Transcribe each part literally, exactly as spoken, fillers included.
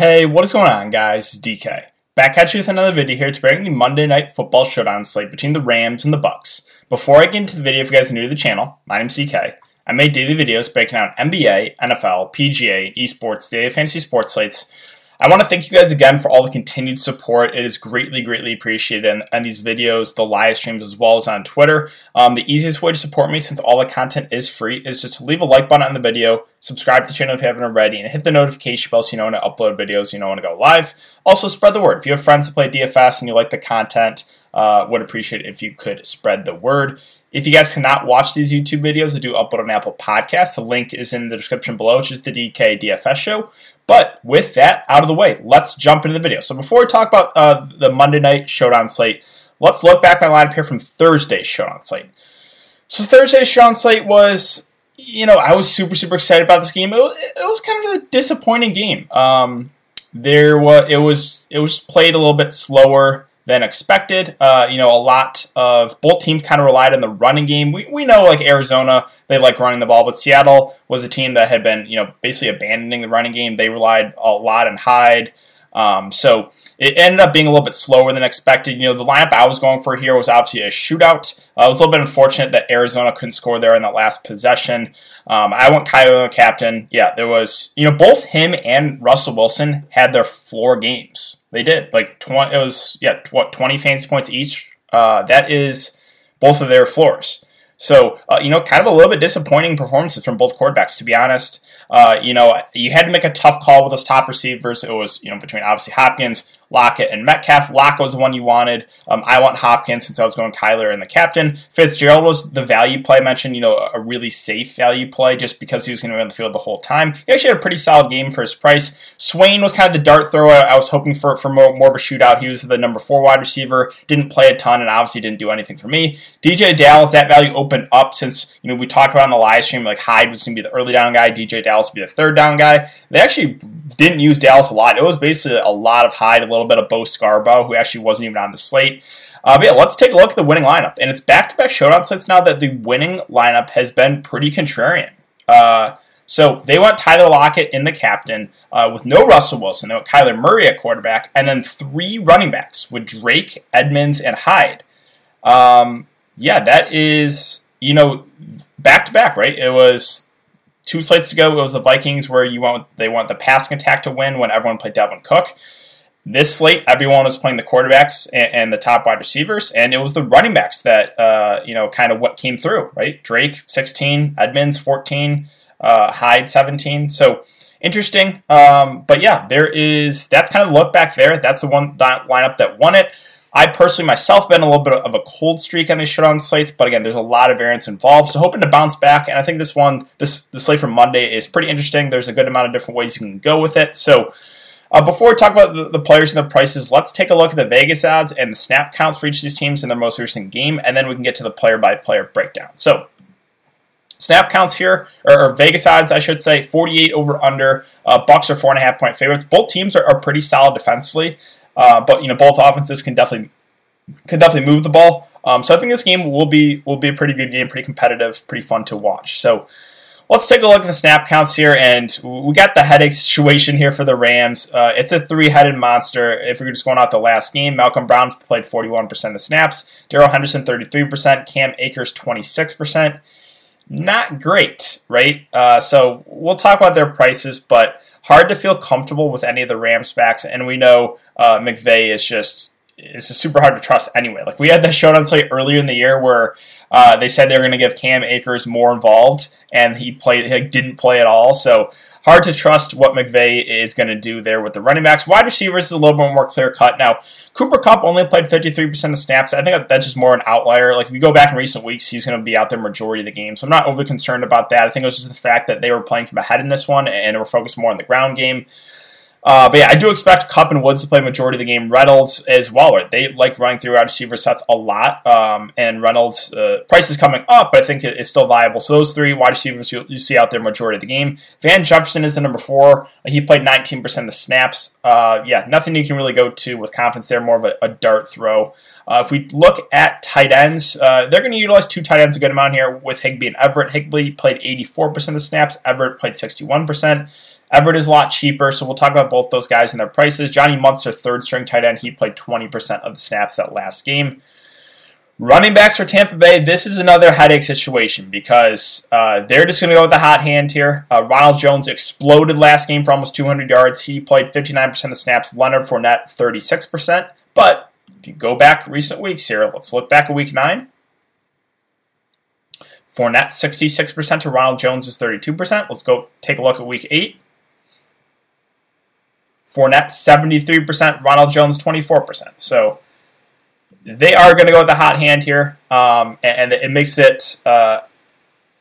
Hey, what is going on, guys? It's D K. Back at you with another video here to bring the Monday Night Football Showdown slate between the Rams and the Bucks. Before I get into the video, if you guys are new to the channel, my name's D K. I make daily videos breaking out N B A, N F L, P G A, esports, daily fantasy sports slates. I want to thank you guys again for all the continued support. It is greatly, greatly appreciated. And, and these videos, the live streams, as well as on Twitter. Um, the easiest way to support me, since all the content is free, is just to leave a like button on the video, subscribe to the channel if you haven't already, and hit the notification bell so you know when to upload videos, you know when to go live. Also, spread the word. If you have friends that play D F S and you like the content, Uh, would appreciate it if you could spread the word. If you guys cannot watch these YouTube videos, I do upload on Apple Podcasts. The link is in the description below, which is the D K D F S show. But with that out of the way, let's jump into the video. So before we talk about uh, the Monday night showdown slate, let's look back my lineup here from Thursday's showdown slate. So Thursday's showdown slate was, you know, I was super, super excited about this game. It was, it was kind of a disappointing game. Um, there was it was it was played a little bit slower than expected. Uh, you know, a lot of both teams kind of relied on the running game. We we know, like, Arizona, they like running the ball, but Seattle was a team that had been, you know, basically abandoning the running game. They relied a lot on Hyde. Um, so it ended up being a little bit slower than expected. You know, the lineup I was going for here was obviously a shootout. Uh, it was a little bit unfortunate that Arizona couldn't score there in that last possession. Um, I went Kyle, the captain. Yeah, there was, you know, both him and Russell Wilson had their floor games. They did. Like, twenty, it was, yeah, what, twenty fantasy points each. Uh, that is both of their floors. So, uh, you know, kind of a little bit disappointing performances from both quarterbacks, to be honest. Uh, you know, you had to make a tough call with those top receivers. It was, you know, between obviously Hopkins, Lockett, and Metcalf. Lockett was the one you wanted. Um, I want Hopkins since I was going Tyler and the captain. Fitzgerald was the value play I mentioned, you know, a really safe value play just because he was going to be on the field the whole time. He actually had a pretty solid game for his price. Swain was kind of the dart thrower. I was hoping for, for more, more of a shootout. He was the number four wide receiver, didn't play a ton, and obviously didn't do anything for me. D J Dallas, that value opened up since, you know, we talked about in the live stream, like Hyde was going to be the early down guy, D J Dallas would be the third down guy. They actually didn't use Dallas a lot. It was basically a lot of Hyde, a little bit of Bo Scarborough, who actually wasn't even on the slate. Uh, but yeah, let's take a look at the winning lineup. And it's back-to-back showdown slates now that the winning lineup has been pretty contrarian. Uh, so they went Tyler Lockett in the captain uh, with no Russell Wilson. They went Kyler Murray at quarterback, and then three running backs with Drake, Edmonds, and Hyde. Um, yeah, that is... You know, back-to-back, right? It was two slates ago. It was the Vikings where you want they want the passing attack to win when everyone played Dalvin Cook. This slate, everyone was playing the quarterbacks and, and the top wide receivers, and it was the running backs that, uh, you know, kind of what came through, right? Drake, sixteen, Edmonds, fourteen, uh, Hyde, seventeen. So, interesting. Um, but, yeah, there is – that's kind of look back there. That's the one that lineup that won it. I personally, myself, been a little bit of a cold streak on these showdown slates, but again, there's a lot of variance involved, so hoping to bounce back, and I think this one, this, this slate from Monday is pretty interesting. There's a good amount of different ways you can go with it, so uh, before we talk about the, the players and the prices, let's take a look at the Vegas odds and the snap counts for each of these teams in their most recent game, and then we can get to the player-by-player breakdown. So, snap counts here, or, or Vegas odds, I should say, forty-eight over under, uh, Bucks are four point five point favorites. Both teams are, are pretty solid defensively. Uh, but you know both offenses can definitely can definitely move the ball. Um, so I think this game will be will be a pretty good game, pretty competitive, pretty fun to watch. So let's take a look at the snap counts here, and we got the headache situation here for the Rams. Uh, it's a three-headed monster. If we're just going out the last game, Malcolm Brown played forty-one percent of the snaps, Darrell Henderson thirty-three percent, Cam Akers twenty-six percent. Not great, right? Uh, so we'll talk about their prices, but hard to feel comfortable with any of the Rams backs, and we know uh, McVay is just it's just super hard to trust anyway. Like we had that showdown slate earlier in the year where uh, they said they were going to give Cam Akers more involved, and he played he didn't play at all. So hard to trust what McVay is going to do there with the running backs. Wide receivers is a little bit more clear cut. Now, Cooper Kupp only played fifty-three percent of snaps. I think that's just more an outlier. Like, if we go back in recent weeks, he's going to be out there majority of the game. So I'm not overly concerned about that. I think it was just the fact that they were playing from ahead in this one and were focused more on the ground game. Uh, but yeah, I do expect Kupp and Woods to play majority of the game. Reynolds as well. Right? They like running through wide receiver sets a lot. Um, and Reynolds' uh, price is coming up, but I think it's still viable. So those three wide receivers you, you see out there majority of the game. Van Jefferson is the number four. He played nineteen percent of the snaps. Uh, yeah, nothing you can really go to with confidence there. More of a, a dart throw. Uh, if we look at tight ends, uh, they're going to utilize two tight ends a good amount here with Higbee and Everett. Higbee played eighty-four percent of the snaps. Everett played sixty-one percent. Everett is a lot cheaper, so we'll talk about both those guys and their prices. Johnny Munster, third-string tight end, he played twenty percent of the snaps that last game. Running backs for Tampa Bay, this is another headache situation because uh, they're just going to go with the hot hand here. Uh, Ronald Jones exploded last game for almost two hundred yards. He played fifty-nine percent of the snaps. Leonard Fournette, thirty-six percent. But if you go back recent weeks here, let's look back at week nine. Fournette, sixty-six percent to Ronald Jones is thirty-two percent. Let's go take a look at week eight. Fournette, seventy-three percent. Ronald Jones, twenty-four percent. So they are going to go with the hot hand here, um, and, and it makes it, uh,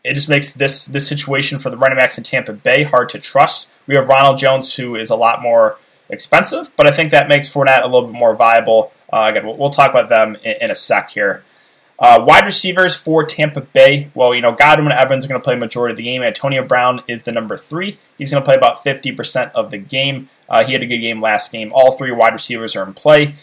it just makes this this situation for the running backs in Tampa Bay hard to trust. We have Ronald Jones, who is a lot more expensive, but I think that makes Fournette a little bit more viable. Uh, again, we'll, we'll talk about them in, in a sec here. Uh, wide receivers for Tampa Bay, well, you know, Godwin and Evans are going to play the majority of the game. Antonio Brown is the number three. He's going to play about fifty percent of the game. Uh, he had a good game last game. All three wide receivers are in play.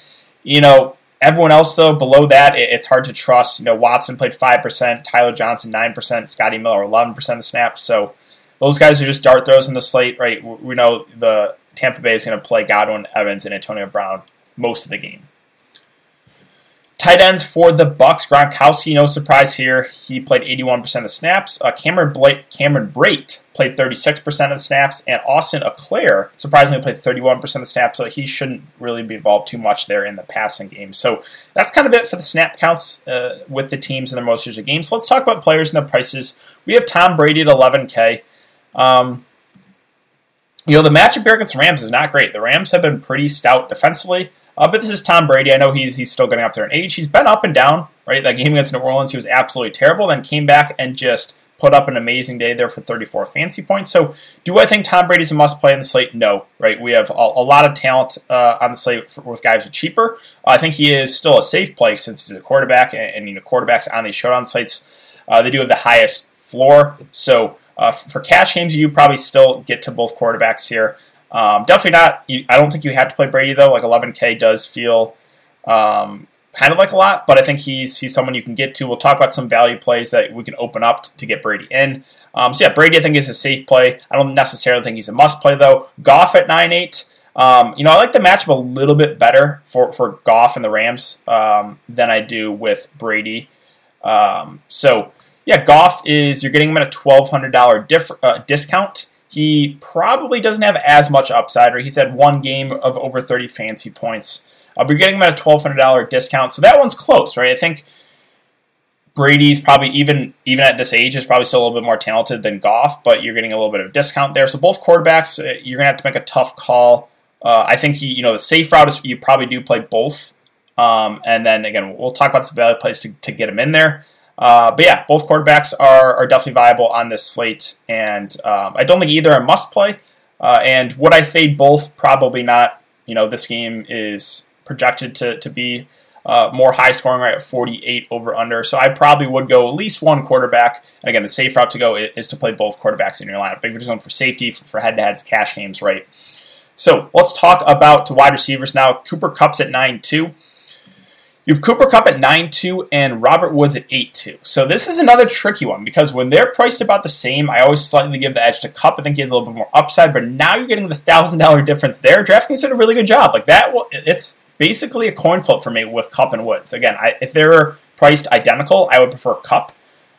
You know, everyone else, though, below that, it's hard to trust. You know, Watson played five percent, Tyler Johnson nine percent, Scotty Miller eleven percent of the snaps. So those guys are just dart throws in the slate, right? We know the Tampa Bay is going to play Godwin, Evans, and Antonio Brown most of the game. Tight ends for the Bucks. Gronkowski, no surprise here. He played eighty-one percent of snaps. Uh, Cameron Blake, Cameron Brate played thirty-six percent of the snaps. And Austin Auclair, surprisingly, played thirty-one percent of the snaps. So he shouldn't really be involved too much there in the passing game. So that's kind of it for the snap counts uh, with the teams in their most recent games. So let's talk about players and their prices. We have Tom Brady at eleven K. Um, you know, the matchup here against the Rams is not great. The Rams have been pretty stout defensively. Uh, but this is Tom Brady. I know he's he's still getting up there in age. He's been up and down, right? That game against New Orleans, he was absolutely terrible, then came back and just put up an amazing day there for thirty-four fantasy points. So do I think Tom Brady's a must-play in the slate? No, right? We have a, a lot of talent uh, on the slate for, with guys who are cheaper. Uh, I think he is still a safe play since he's a quarterback, and, and you know, quarterbacks on these showdown slates, uh, they do have the highest floor. So uh, for cash games, you probably still get to both quarterbacks here. Um, definitely not. I don't think you have to play Brady, though. Like, eleven K does feel um, kind of like a lot, but I think he's he's someone you can get to. We'll talk about some value plays that we can open up to get Brady in. Um, so, yeah, Brady, I think, is a safe play. I don't necessarily think he's a must-play, though. Goff at nine eight. Um, you know, I like the matchup a little bit better for, for Goff and the Rams um, than I do with Brady. Um, so, yeah, Goff is, you're getting him at a twelve hundred dollars diff- uh, discount. He probably doesn't have as much upside, or he's had one game of over thirty fantasy points. Uh, but you're getting him at a twelve hundred dollars discount, so that one's close, right? I think Brady's probably, even even at this age, is probably still a little bit more talented than Goff, but you're getting a little bit of a discount there. So both quarterbacks, you're going to have to make a tough call. Uh, I think he, you know, the safe route is you probably do play both. Um, and then, again, we'll talk about some value plays to, to get him in there. Uh, but yeah, both quarterbacks are, are definitely viable on this slate, and um, I don't think either are must play. Uh, and would I fade both? Probably not. You know, this game is projected to to be uh, more high scoring, right, at forty-eight over under. So I probably would go at least one quarterback. And again, the safe route to go is, is to play both quarterbacks in your lineup. If you're just going for safety, for, for head-to-heads, cash games, right? So let's talk about wide receivers now. Cooper Kupp's at nine two. You have Cooper Kupp at nine two and Robert Woods at eight two. So this is another tricky one because when they're priced about the same, I always slightly give the edge to Kupp. I think he has a little bit more upside, but now you're getting the one thousand dollars difference there. DraftKings did a really good job. Like that, it's basically a coin flip for me with Kupp and Woods. Again, I, if they're priced identical, I would prefer Kupp,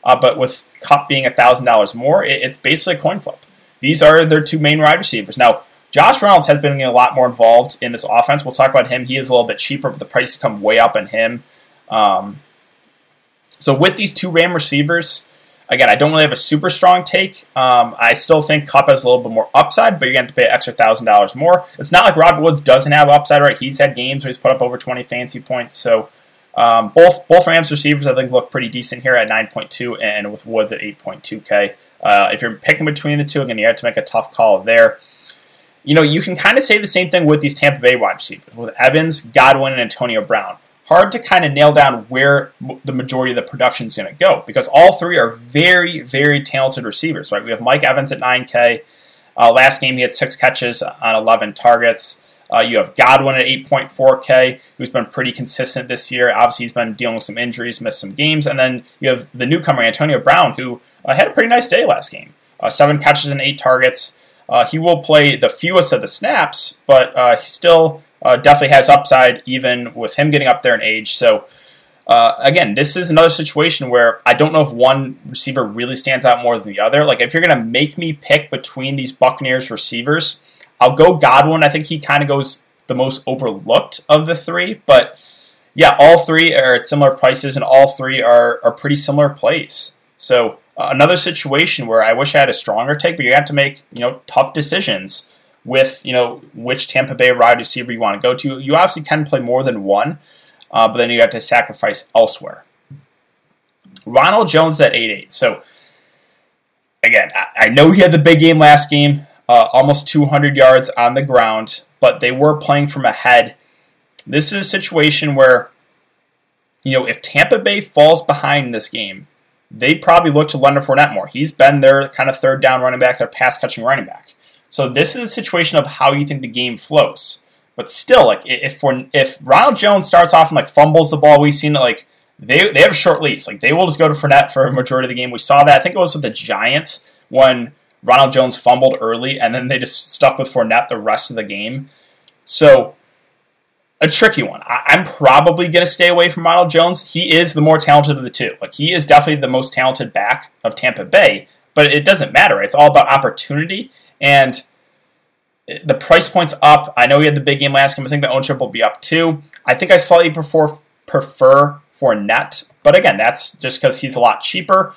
uh, but with Kupp being one thousand dollars more, it, it's basically a coin flip. These are their two main wide receivers. Now, Josh Reynolds has been a lot more involved in this offense. We'll talk about him. He is a little bit cheaper, but the price has come way up on him. Um, so with these two Ram receivers, again, I don't really have a super strong take. Um, I still think Kupp has a little bit more upside, but you're going to have to pay an extra one thousand dollars more. It's not like Robert Woods doesn't have upside, right? He's had games where he's put up over twenty fantasy points. So um, both both Rams receivers, I think, look pretty decent here at nine two and with Woods at eight two K. Uh, if you're picking between the two, again, you have to make a tough call there. You know, you can kind of say the same thing with these Tampa Bay wide receivers, with Evans, Godwin, and Antonio Brown. Hard to kind of nail down where the majority of the production is going to go because all three are very, very talented receivers, right? We have Mike Evans at nine K. Uh, last game, he had six catches on eleven targets. Uh, you have Godwin at eight four K, who's been pretty consistent this year. Obviously, he's been dealing with some injuries, missed some games. And then you have the newcomer, Antonio Brown, who uh, had a pretty nice day last game. Uh, seven catches and eight targets. Uh, he will play the fewest of the snaps, but uh, he still uh, definitely has upside, even with him getting up there in age. So, uh, again, this is another situation where I don't know if one receiver really stands out more than the other. Like, if you're going to make me pick between these Buccaneers receivers, I'll go Godwin. I think he kind of goes the most overlooked of the three, but yeah, all three are at similar prices, and all three are, are pretty similar plays. So uh, another situation where I wish I had a stronger take, but you have to make, you know, tough decisions with, you know, which Tampa Bay wide receiver you want to go to. You obviously can play more than one, uh, but then you have to sacrifice elsewhere. Ronald Jones at eight eight. So again, I, I know he had the big game last game, uh, almost two hundred yards on the ground, but they were playing from ahead. This is a situation where, you know, if Tampa Bay falls behind in this game, they probably look to Leonard Fournette more. He's been their kind of third down running back, their pass-catching running back. So this is a situation of how you think the game flows. But still, like if if Ronald Jones starts off and like fumbles the ball, we've seen that like they they have a short lease. Like they will just go to Fournette for a majority of the game. We saw that. I think it was with the Giants when Ronald Jones fumbled early, and then they just stuck with Fournette the rest of the game. So a tricky one. I, I'm probably going to stay away from Ronald Jones. He is the more talented of the two. Like he is definitely the most talented back of Tampa Bay, but it doesn't matter. It's all about opportunity, and the price point's up. I know he had the big game last game. I think the ownership will be up too. I think I slightly prefer, prefer Fournette, but again, that's just because he's a lot cheaper.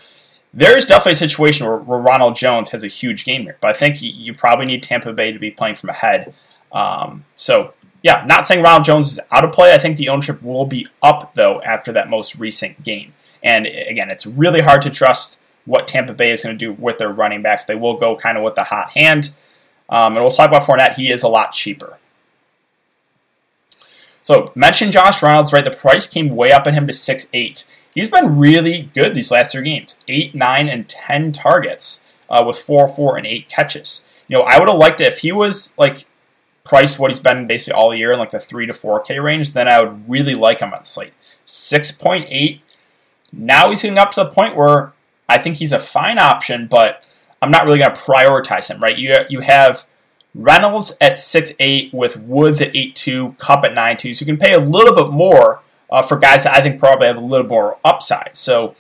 There's definitely a situation where, where Ronald Jones has a huge game there, but I think you, you probably need Tampa Bay to be playing from ahead. Um, so, yeah, not saying Ronald Jones is out of play. I think the ownership will be up, though, after that most recent game. And, again, it's really hard to trust what Tampa Bay is going to do with their running backs. They will go kind of with the hot hand. Um, and we'll talk about Fournette. He is a lot cheaper. So, mentioned Josh Reynolds, right? The price came way up on him to six eight. He's been really good these last three games. eight, nine, and ten targets uh, with four, four, and eight catches. You know, I would have liked it if he was, like, priced what he's been basically all year in, like, the three to four K range, then I would really like him on the slate. six point eight. Now he's getting up to the point where I think he's a fine option, but I'm not really going to prioritize him, right? You, you have Reynolds at six eight with Woods at eight two, Kupp at nine two, so you can pay a little bit more Uh, for guys that I think probably have a little more upside. So,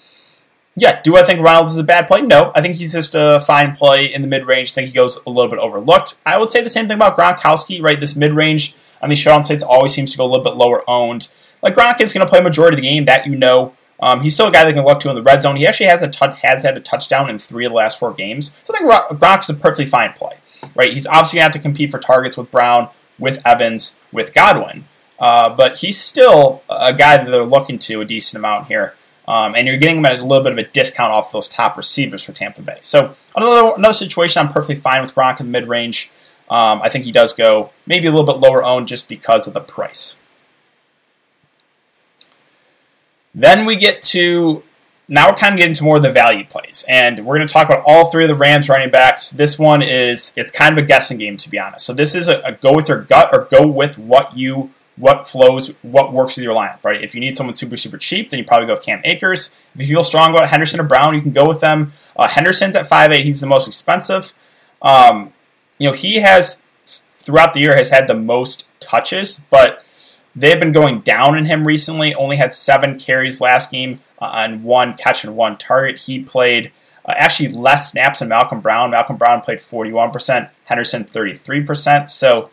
yeah, do I think Reynolds is a bad play? No, I think he's just a fine play in the mid-range. I think he goes a little bit overlooked. I would say the same thing about Gronkowski, right? This mid-range on these showdown slates always seems to go a little bit lower owned. Like, Gronk is going to play a majority of the game, that you know. Um, he's still a guy that can look to in the red zone. He actually has a t- has had a touchdown in three of the last four games. So I think Gronk is a perfectly fine play, right? He's obviously going to have to compete for targets with Brown, with Evans, with Godwin. Uh, but he's still a guy that they're looking to a decent amount here. Um, and you're getting him at a little bit of a discount off those top receivers for Tampa Bay. So another, another situation I'm perfectly fine with Gronk in the mid-range. Um, I think he does go maybe a little bit lower owned just because of the price. Then we get to, now we're kind of getting to more of the value plays. And we're going to talk about all three of the Rams running backs. This one is, it's kind of a guessing game, to be honest. So this is a, a go with your gut or go with what you what flows, what works with your lineup, right? If you need someone super, super cheap, then you probably go with Cam Akers. If you feel strong about Henderson or Brown, you can go with them. Uh, Henderson's at five eight. He's the most expensive. Um, you know, he has, throughout the year, has had the most touches, but they've been going down in him recently. Only had seven carries last game on one catch and one target. He played uh, actually less snaps than Malcolm Brown. Malcolm Brown played forty-one percent, Henderson thirty-three percent. So,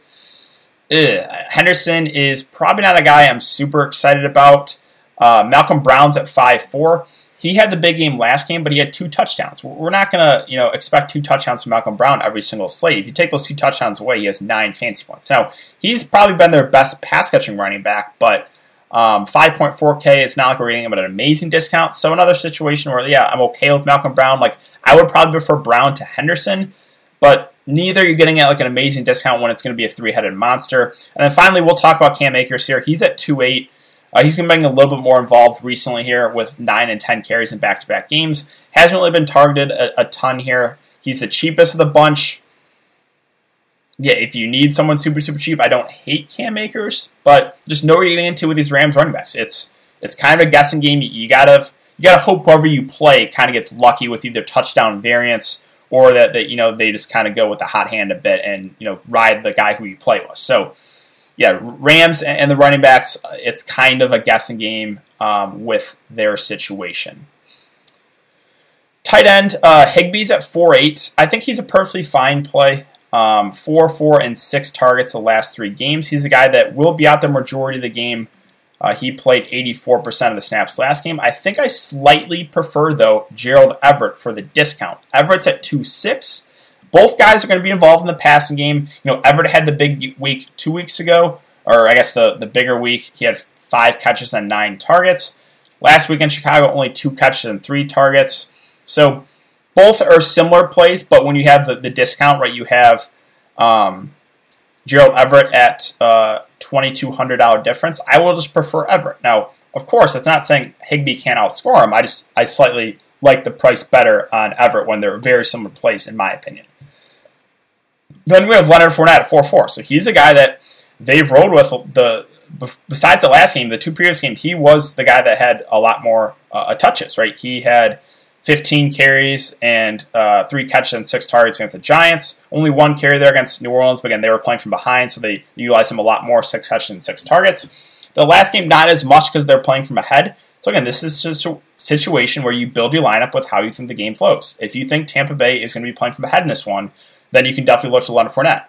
Ugh. Henderson is probably not a guy I'm super excited about. Uh, Malcolm Brown's at five four. He had the big game last game, but he had two touchdowns. We're not going to, you know, expect two touchdowns from Malcolm Brown every single slate. If you take those two touchdowns away, he has nine fantasy points. Now, he's probably been their best pass-catching running back, but um, five point four K, it's not like we're getting him at an amazing discount. So another situation where, yeah, I'm okay with Malcolm Brown. Like, I would probably prefer Brown to Henderson, but neither you're getting at like an amazing discount when it's going to be a three-headed monster. And then finally, we'll talk about Cam Akers here. He's at two eight. Uh, he's been getting a little bit more involved recently here with nine and ten carries in back-to-back games. Hasn't really been targeted a, a ton here. He's the cheapest of the bunch. Yeah, if you need someone super, super cheap, I don't hate Cam Akers, but just know what you're getting into with these Rams running backs. It's it's kind of a guessing game. You got to you gotta hope whoever you play kind of gets lucky with either touchdown variance or that, that you know, they just kind of go with the hot hand a bit and, you know, ride the guy who you play with. So, yeah, Rams and the running backs, it's kind of a guessing game um, with their situation. Tight end, uh, Higbee's at four eight. I think he's a perfectly fine play. Um, four, four, and six targets the last three games. He's a guy that will be out the majority of the game. Uh, he played eighty-four percent of the snaps last game. I think I slightly prefer, though, Gerald Everett for the discount. Everett's at two six. Both guys are going to be involved in the passing game. You know, Everett had the big week two weeks ago, or I guess the, the bigger week. He had five catches and nine targets. Last week in Chicago, only two catches and three targets. So both are similar plays, but when you have the, the discount, right, you have um, Gerald Everett at uh, twenty-two hundred dollars difference. I will just prefer Everett. Now, of course, it's not saying Higbee can't outscore him. I just I slightly like the price better on Everett when they're very similar plays, in my opinion. Then we have Leonard Fournette at four four. So he's a guy that they've rolled with the. Besides the last game, the two previous games, he was the guy that had a lot more uh, touches, right? He had fifteen carries and uh, three catches and six targets against the Giants. Only one carry there against New Orleans, but again, they were playing from behind, so they utilized him a lot more, six catches and six targets. The last game, not as much because they're playing from ahead. So again, this is just a situation where you build your lineup with how you think the game flows. If you think Tampa Bay is going to be playing from ahead in this one, then you can definitely look to Leonard Fournette,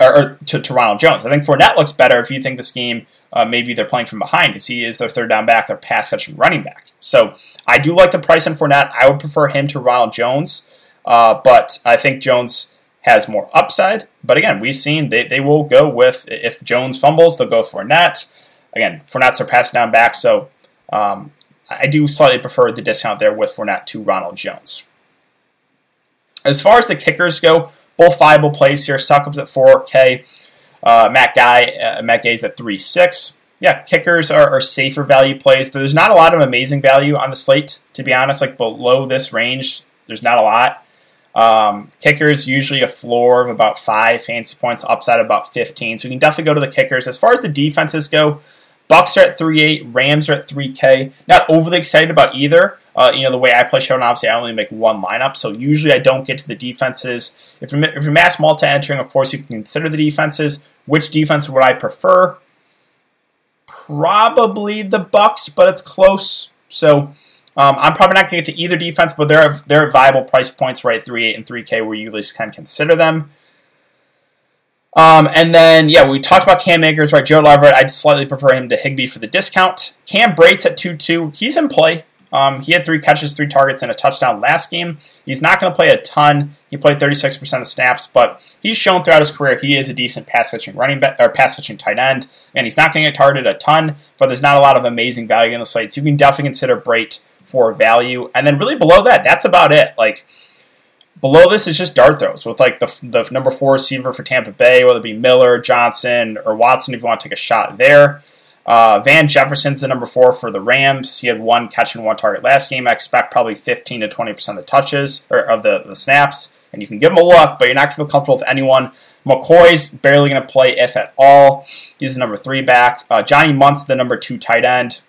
or, or to, to Ronald Jones. I think Fournette looks better if you think this game, uh, maybe they're playing from behind, because he is their third down back, their pass catching running back. So I do like the price on Fournette. I would prefer him to Ronald Jones, uh, but I think Jones has more upside. But again, we've seen they, they will go with, if Jones fumbles, they'll go Fournette. Again, Fournette's their pass down back, so um, I do slightly prefer the discount there with Fournette to Ronald Jones. As far as the kickers go, both viable plays here. Suckup's at four K. Uh, Matt Guy, uh, Matt Gay's at three six. Yeah, kickers are, are safer value plays. There's not a lot of amazing value on the slate, to be honest. Like below this range, there's not a lot. Um, kickers, usually a floor of about five fantasy points, upside about fifteen. So we can definitely go to the kickers. As far as the defenses go, Bucks are at three eight. Rams are at three K. Not overly excited about either. Uh, you know, the way I play Showdown, obviously I only make one lineup, so usually I don't get to the defenses. If you're, if you're mass multi-entering, of course, you can consider the defenses. Which defense would I prefer? Probably the Bucks, but it's close. So um, I'm probably not going to get to either defense, but there are, there are viable price points, right, three eight and three K, where you at least can consider them. Um, and then, yeah, we talked about Cam Akers, right? Gerald Everett, I'd slightly prefer him to Higbee for the discount. Cam Brate's at two two. He's in play. Um, he had three catches, three targets, and a touchdown last game. He's not going to play a ton. He played thirty-six percent of snaps, but he's shown throughout his career he is a decent pass catching running back or pass catching tight end. And he's not going to get targeted a ton, but there's not a lot of amazing value in the slate. So you can definitely consider Brate for value. And then really below that, that's about it. Like below this is just dart throws with like the the number four receiver for Tampa Bay, whether it be Miller, Johnson, or Watson if you want to take a shot there. Uh, Van Jefferson's the number four for the Rams. He had one catch and one target last game. I expect probably fifteen to twenty percent of the touches, or of the, the snaps. And you can give him a look, but you're not going to feel comfortable with anyone. McCoy's barely going to play, if at all. He's the number three back. Uh, Johnny Munt's the number two tight end.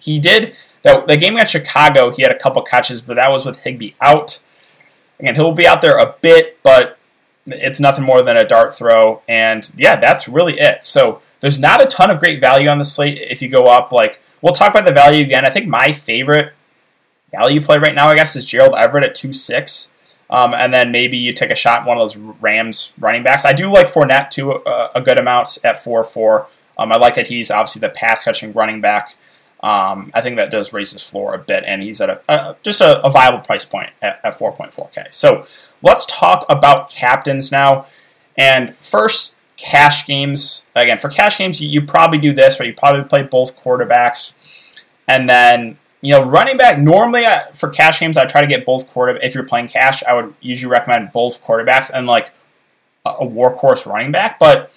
He did, the, the game against Chicago, he had a couple catches, but that was with Higbee out. Again, he'll be out there a bit, but it's nothing more than a dart throw. And yeah, that's really it. So there's not a ton of great value on the slate if you go up. Like, we'll talk about the value again. I think my favorite value play right now, I guess, is Gerald Everett at two six. Um, and then maybe you take a shot at one of those Rams running backs. I do like Fournette, too, a, a good amount at four four. Um, I like that he's obviously the pass-catching running back. Um, I think that does raise his floor a bit, and he's at a, a just a, a viable price point at, at four point four K. So let's talk about captains now. And first, cash games. Again, for cash games, you, you probably do this, right? You probably play both quarterbacks. And then, you know, running back, normally I, for cash games, I try to get both quarterbacks. If you're playing cash, I would usually recommend both quarterbacks and like a, a workhorse running back. But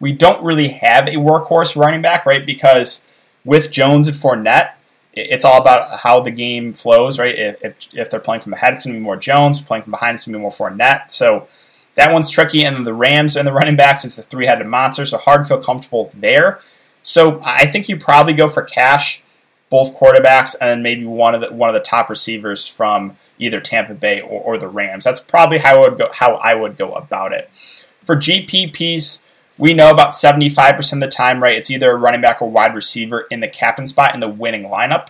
we don't really have a workhorse running back, right? Because with Jones and Fournette, it, it's all about how the game flows, right? If, if, if they're playing from ahead, it's going to be more Jones. Playing from behind, it's going to be more Fournette. So that one's tricky, and the Rams and the running backs, it's the three-headed monster, so hard to feel comfortable there. So I think you probably go for cash, both quarterbacks, and then maybe one of the, one of the top receivers from either Tampa Bay or, or the Rams. That's probably how I would go, how I would go about it. For G P Ps, we know about seventy-five percent of the time, right, it's either a running back or wide receiver in the captain spot in the winning lineup.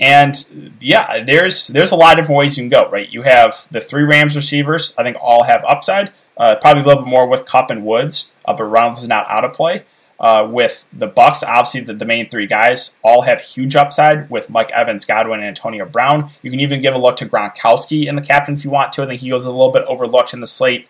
And yeah, there's there's a lot of different ways you can go, right? You have the three Rams receivers. I think all have upside. Uh, probably a little bit more with Kupp and Woods, uh, but Reynolds is not out of play. Uh, with the Bucks, obviously the, the main three guys all have huge upside with Mike Evans, Godwin, and Antonio Brown. You can even give a look to Gronkowski in the captain if you want to. I think he goes a little bit overlooked in the slate.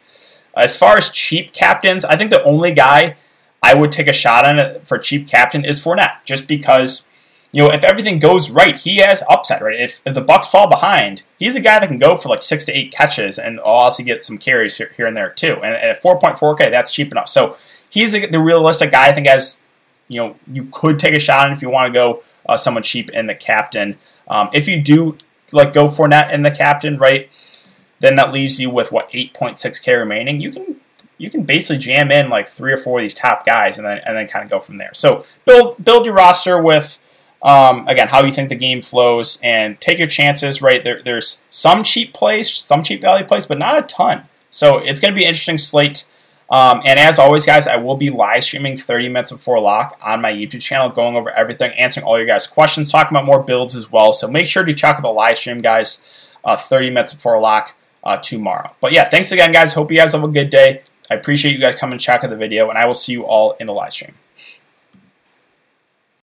As far as cheap captains, I think the only guy I would take a shot on for cheap captain is Fournette, just because, you know, if everything goes right, he has upside, right? If, if the Bucks fall behind, he's a guy that can go for like six to eight catches and also get some carries here, here and there too. And at four point four K, that's cheap enough. So he's a, the realistic guy, I think, as you know, you could take a shot on if you want to go uh, someone cheap in the captain. Um, if you do like go Fournette in the captain, right? Then that leaves you with, what, eight point six K remaining. You can you can basically jam in like three or four of these top guys and then and then kind of go from there. So build build your roster with, um, again, how you think the game flows and take your chances, right? There, there's some cheap plays, some cheap value plays, but not a ton. So it's going to be an interesting slate. Um, and as always, guys, I will be live streaming thirty minutes before lock on my YouTube channel, going over everything, answering all your guys' questions, talking about more builds as well. So make sure to check out the live stream, guys, uh, thirty minutes before lock. Uh, tomorrow. But yeah, thanks again, guys. Hope you guys have a good day. I appreciate you guys coming and checking the video, and I will see you all in the live stream.